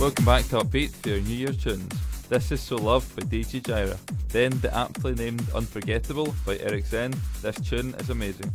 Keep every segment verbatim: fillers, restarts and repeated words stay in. Welcome back to Upbeat for your New Year tunes. This is So Love by D J Jaira. Then the aptly named Unforgettable by Eric Zen. This tune is amazing.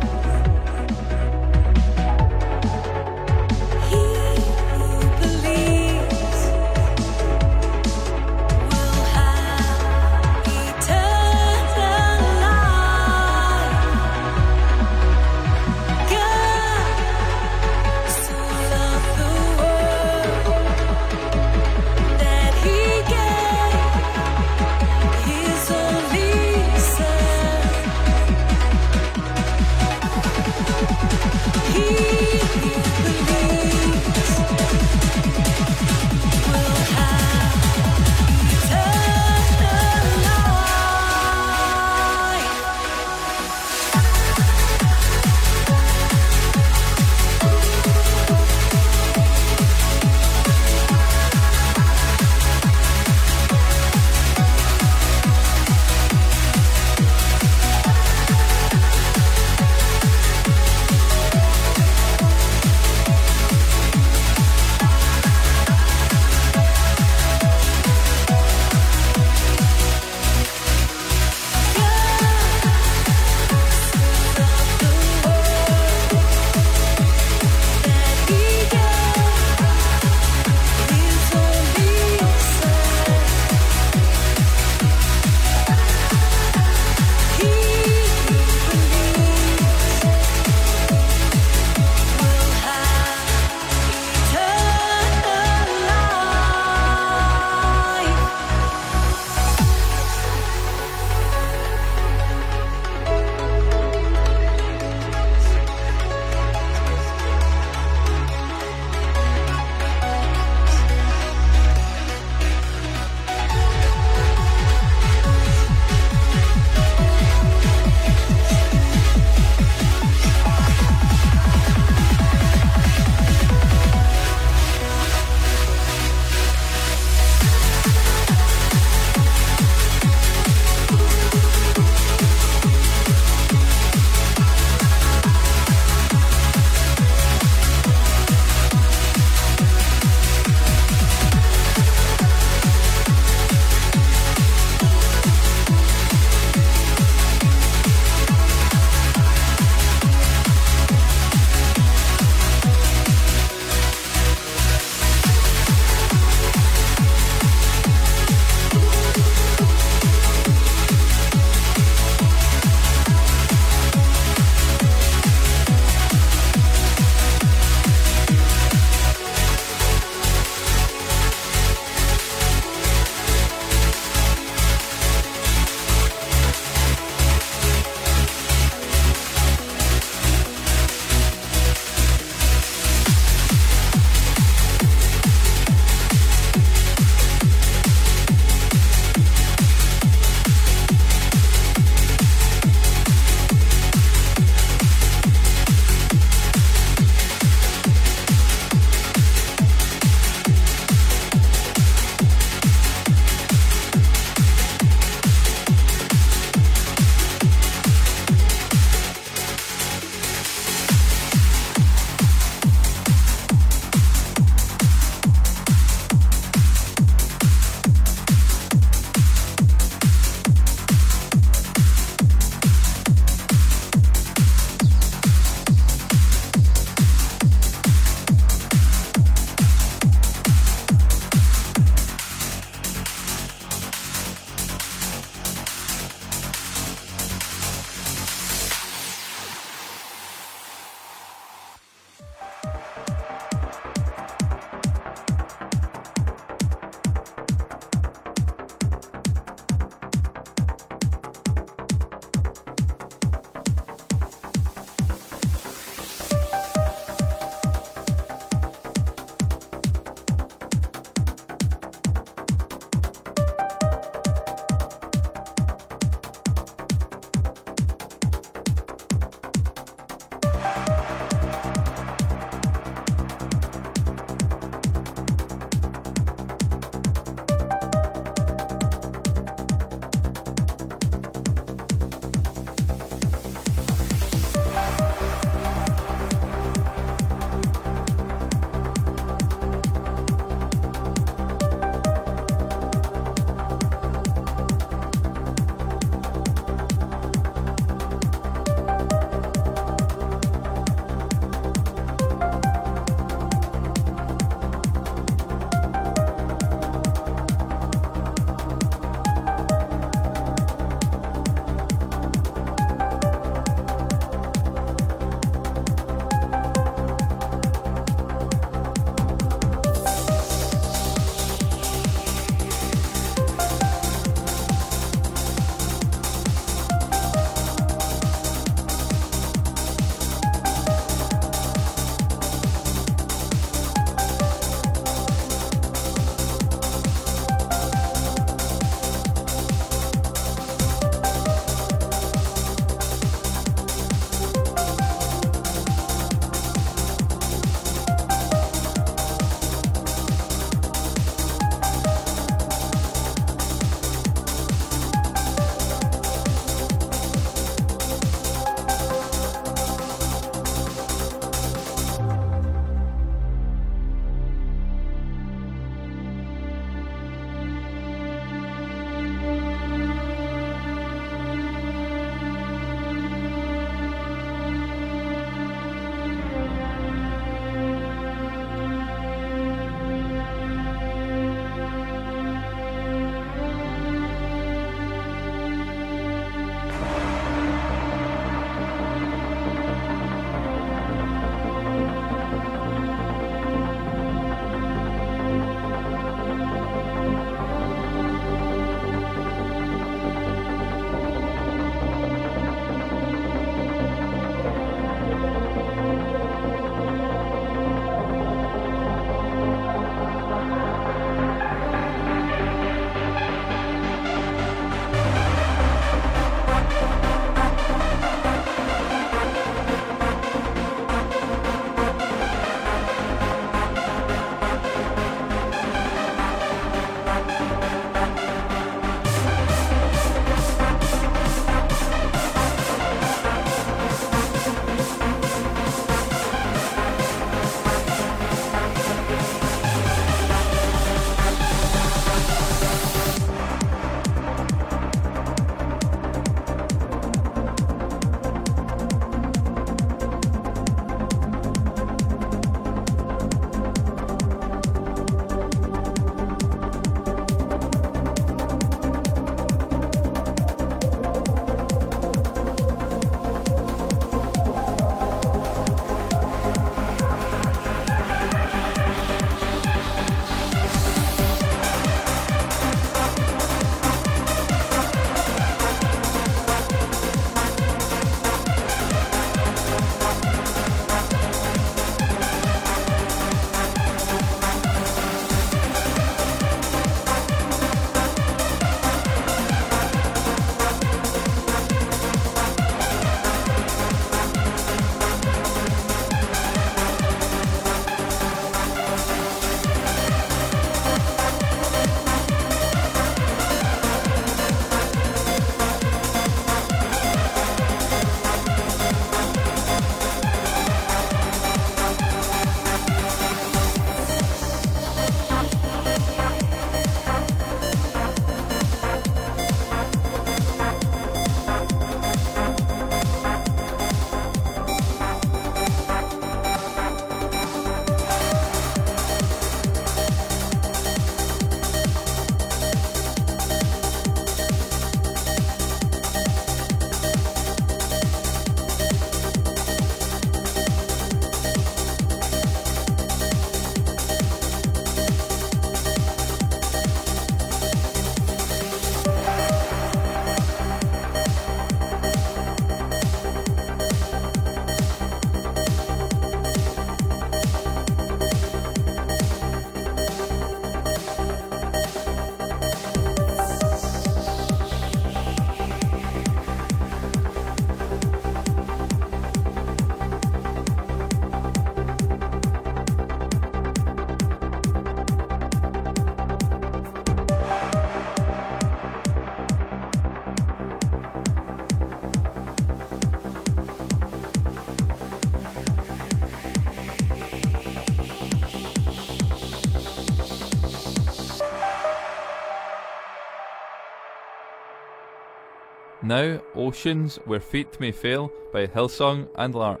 Now, Oceans Where Feet May Fail by Hillsong and Lark.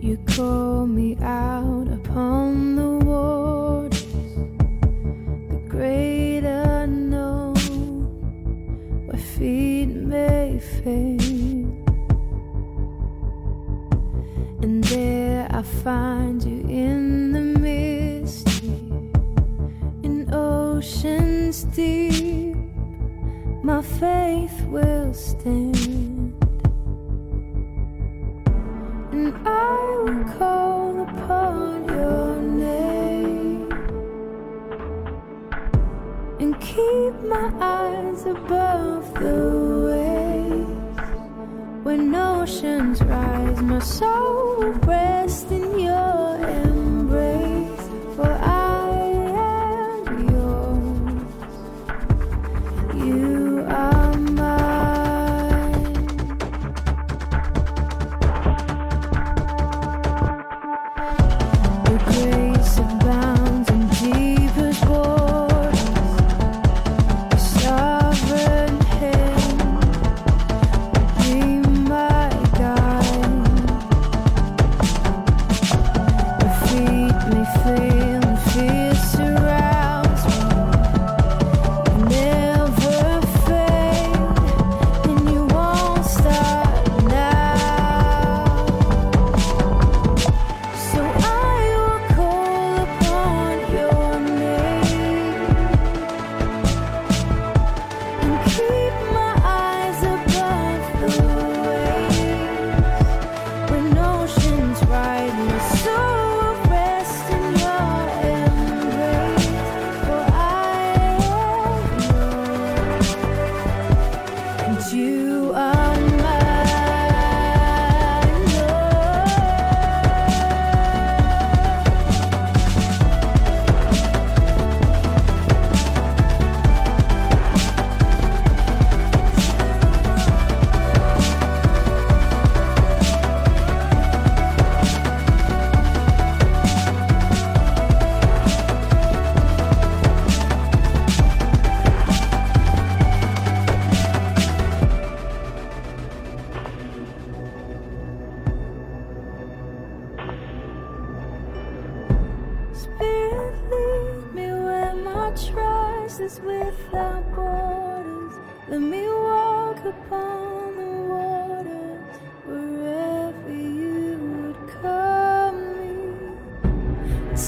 You call me out upon the waters, the great unknown, where feet may fail, and there I find you in the mystery, in oceans deep, my faith will stand. And I will call upon your name and keep my eyes above the waves. When oceans rise, my soul will rest in your embrace, for I am yours. You are mine.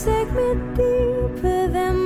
Take me deeper than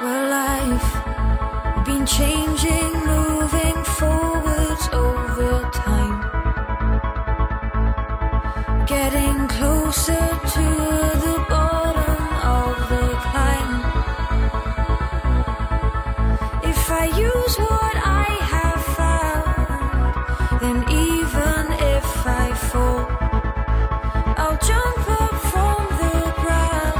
Well, I've been changing, moving forwards over time, getting closer to the bottom of the climb. If I use what I have found, then even if I fall, I'll jump up from the ground.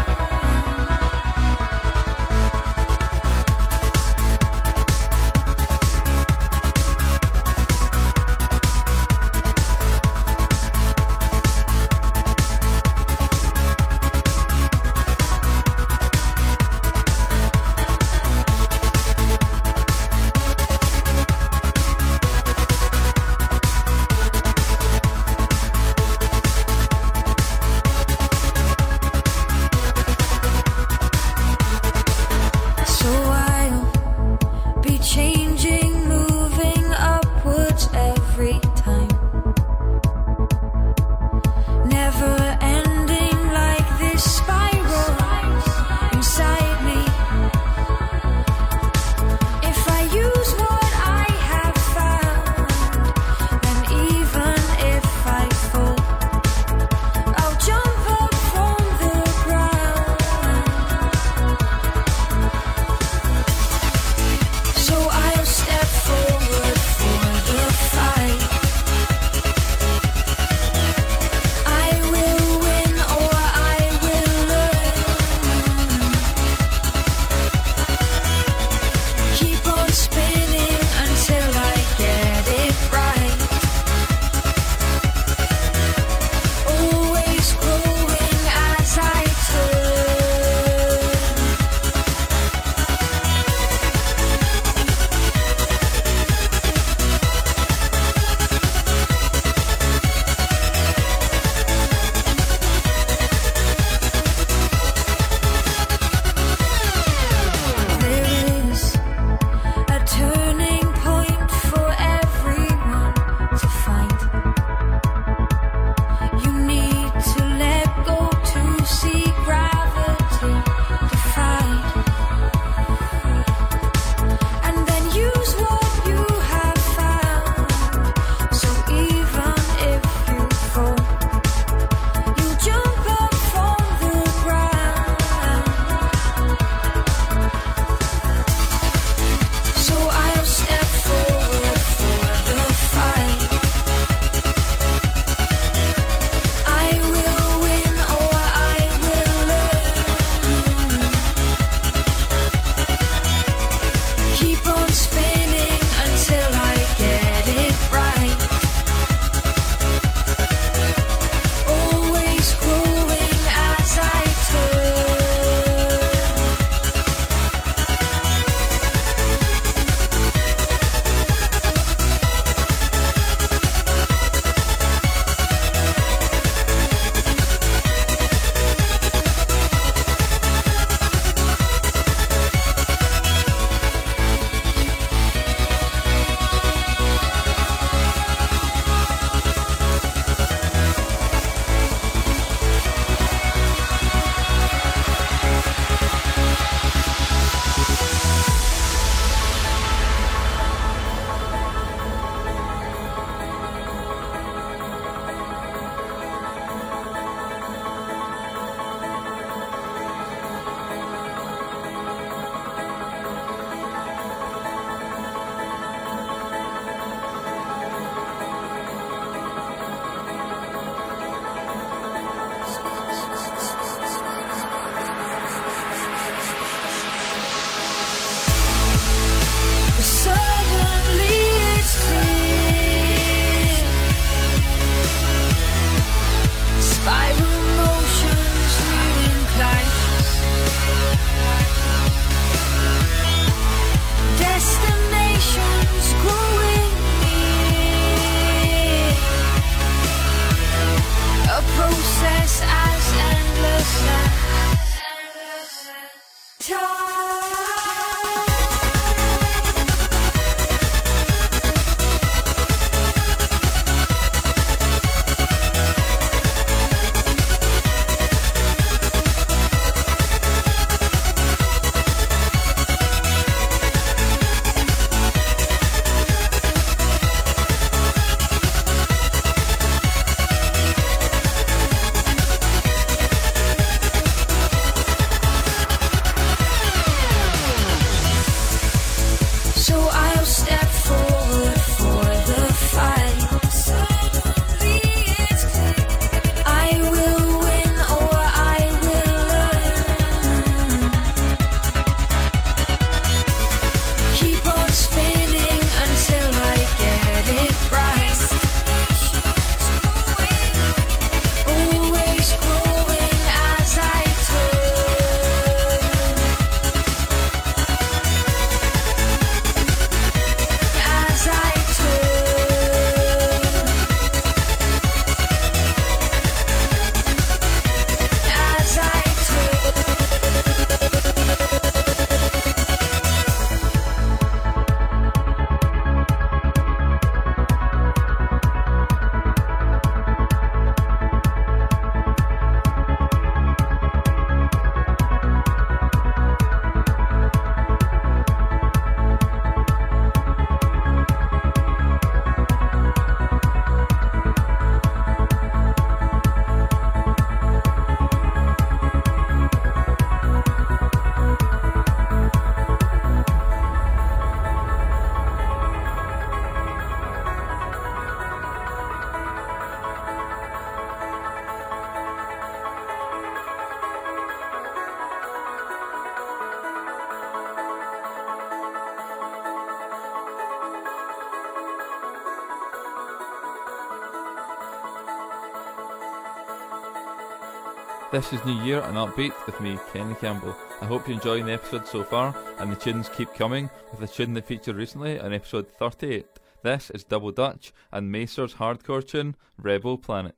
This is New Year and Upbeat with me, Kenny Campbell. I hope you're enjoying the episode so far, and the tunes keep coming, with a tune they featured recently on episode thirty-eight. This is Double Dutch and Maser's hardcore tune, Rebel Planet.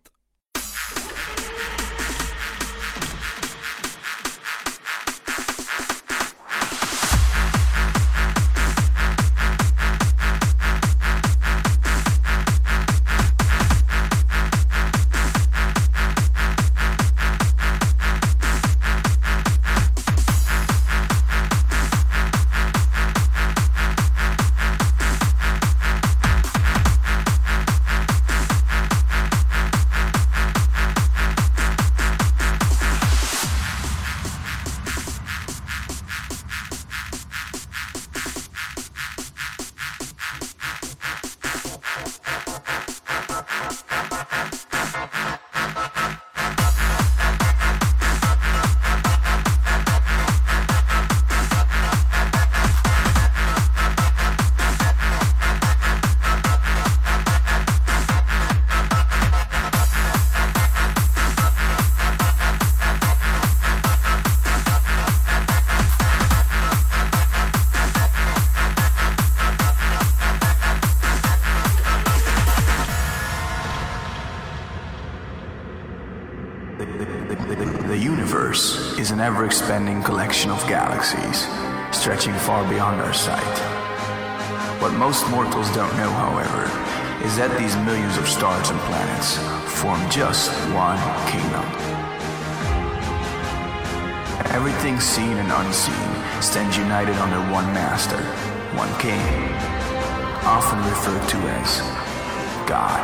An ever-expanding collection of galaxies, stretching far beyond our sight. What most mortals don't know, however, is that these millions of stars and planets form just one kingdom. Everything seen and unseen stands united under one master, one king, often referred to as God.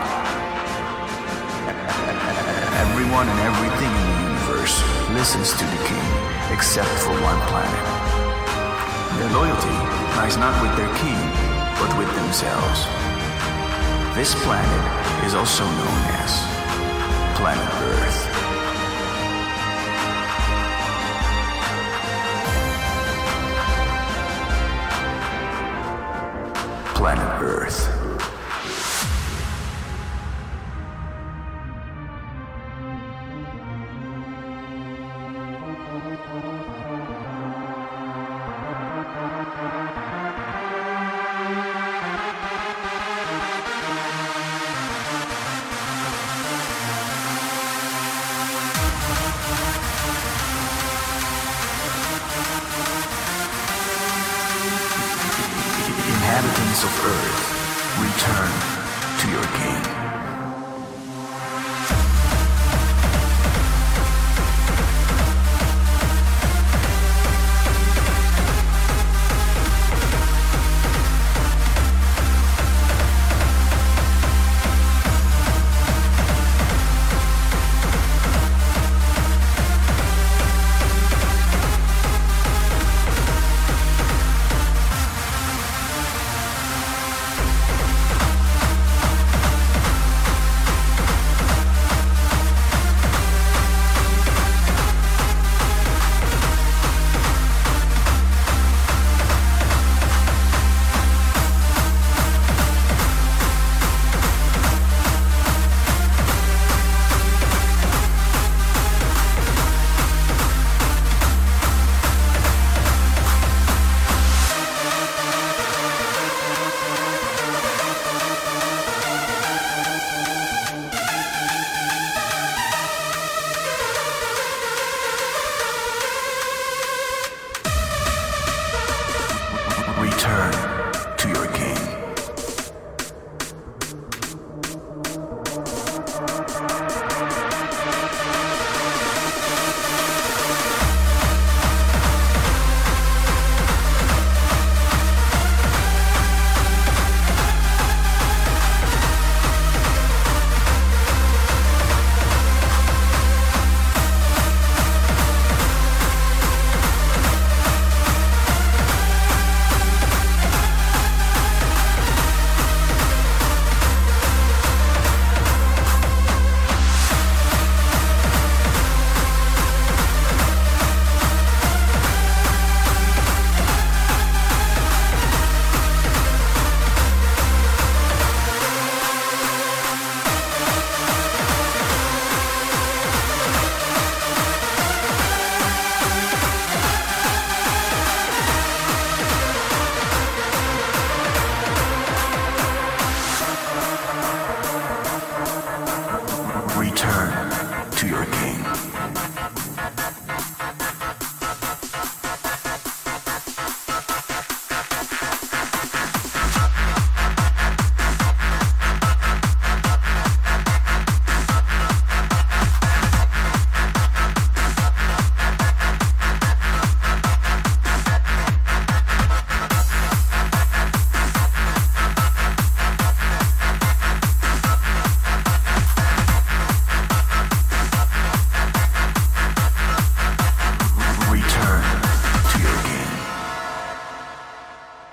Everyone and everything in the universe listens to the king, except for one planet. Their loyalty lies not with their king, but with themselves. This planet is also known as planet Earth. Planet Earth.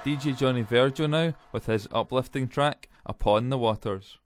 D J Johnny Virgil now with his uplifting track, Upon the Waters.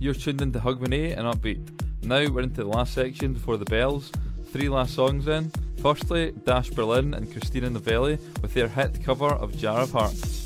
You're tuned into Hogmanay and Upbeat. Now we're into the last section before the bells. Three last songs in. Firstly, Dash Berlin and Christina Novelli with their hit cover of Jar of Hearts.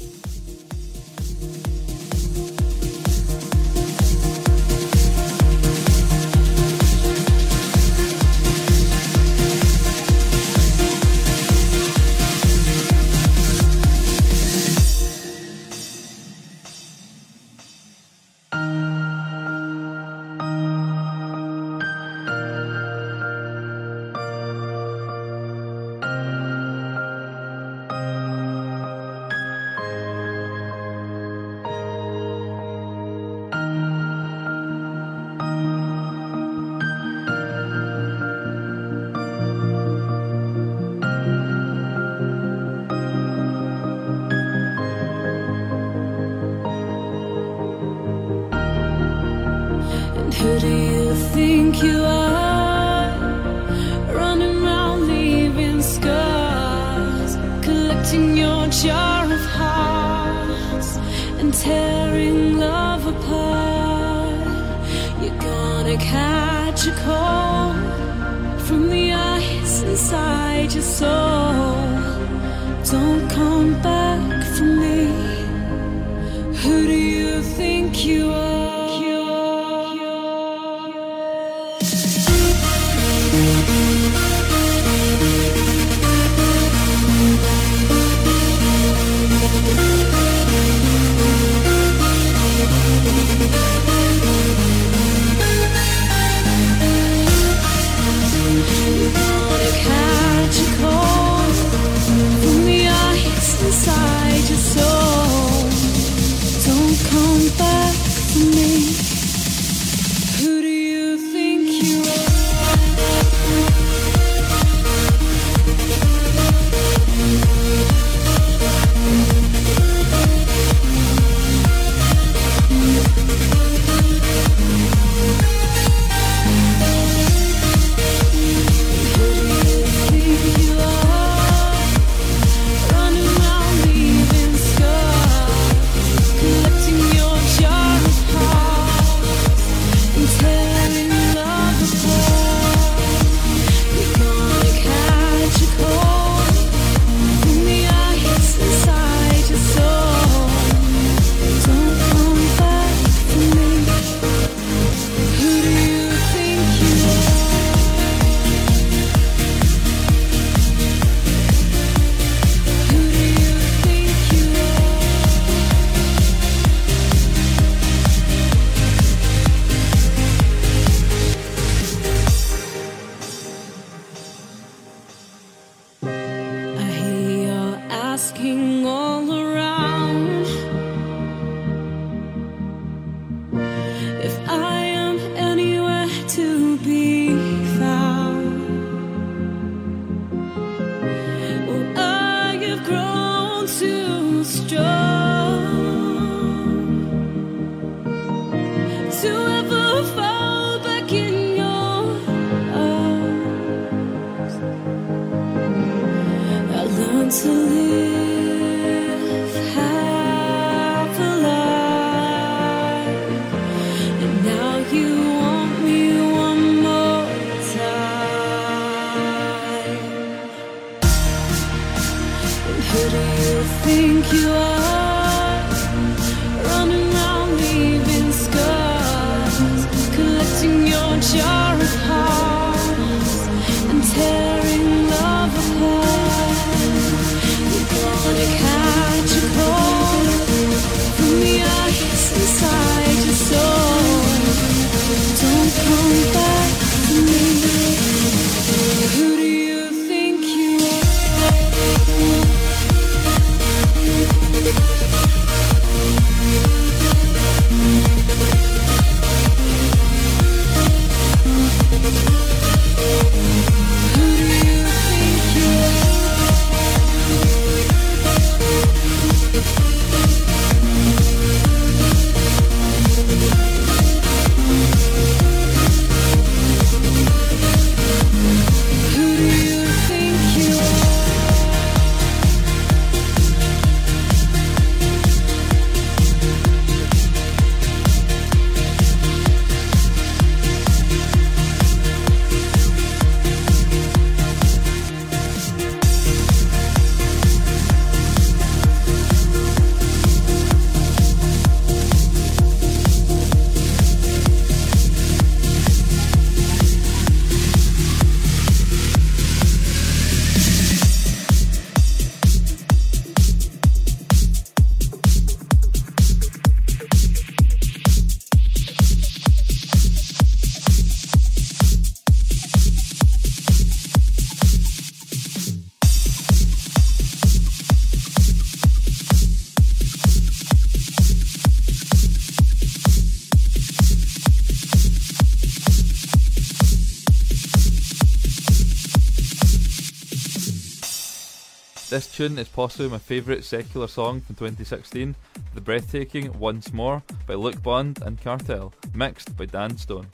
Inside your soul, don't come back to me. This tune is possibly my favourite secular song from twenty sixteen, the breathtaking Once More by Luke Bond and Cartel, mixed by Dan Stone.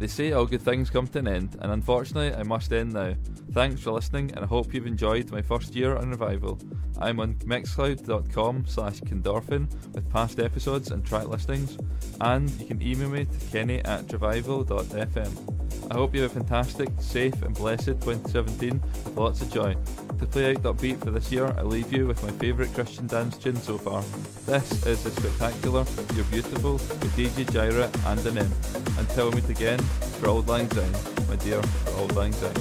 They say all good things come to an end, and unfortunately I must end now. Thanks for listening, and I hope you've enjoyed my first year on Revival. I'm on mixcloud.com slash kindorphin with past episodes and track listings, and you can email me to kenny at revival.fm. I hope you have a fantastic, safe and blessed twenty seventeen with lots of joy. To play out Upbeat for this year, I leave you with my favourite Christian dance tune so far. This is The Spectacular, You're Beautiful, with D J Jaira and an M. Until we meet again, for Auld Lang Syne, my dear, for Auld Lang Syne.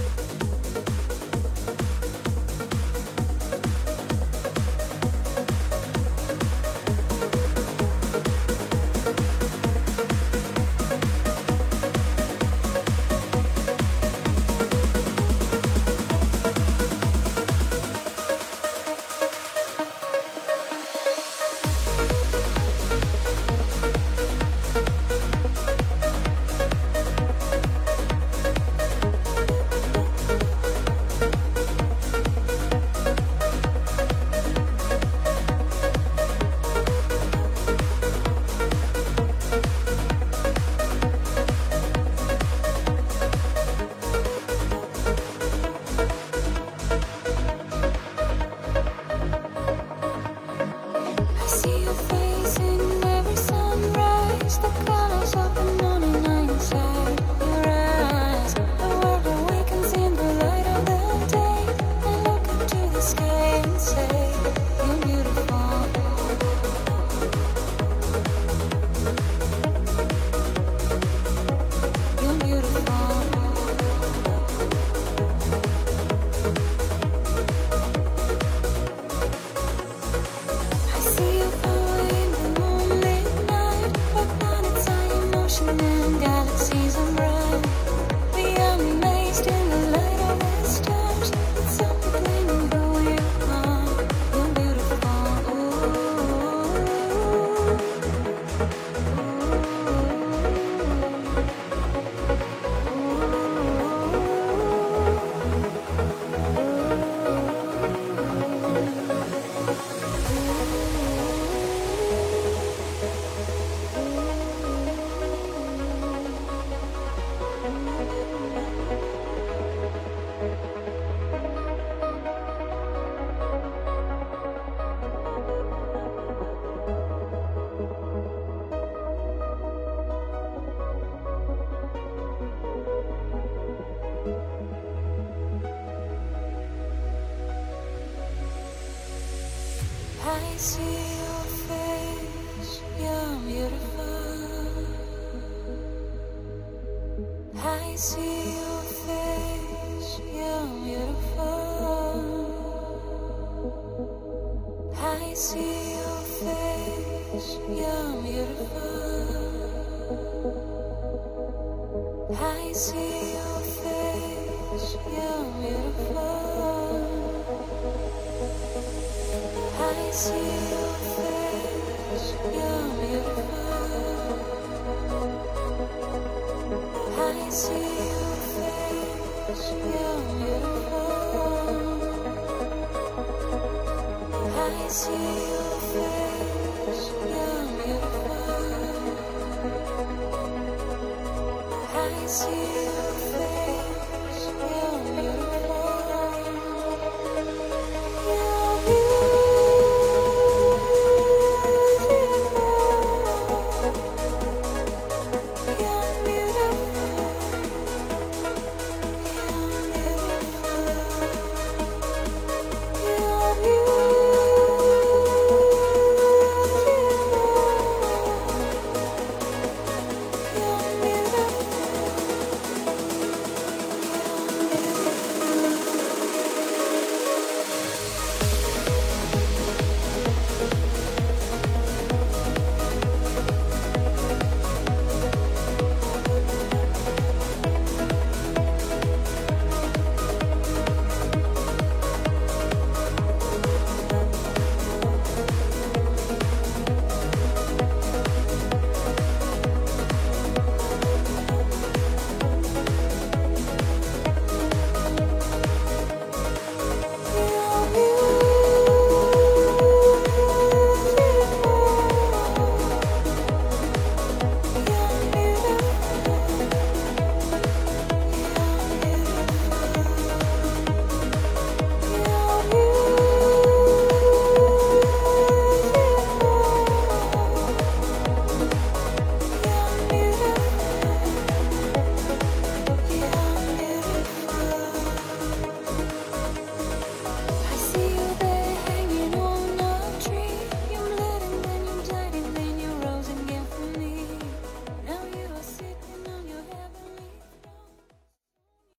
See you.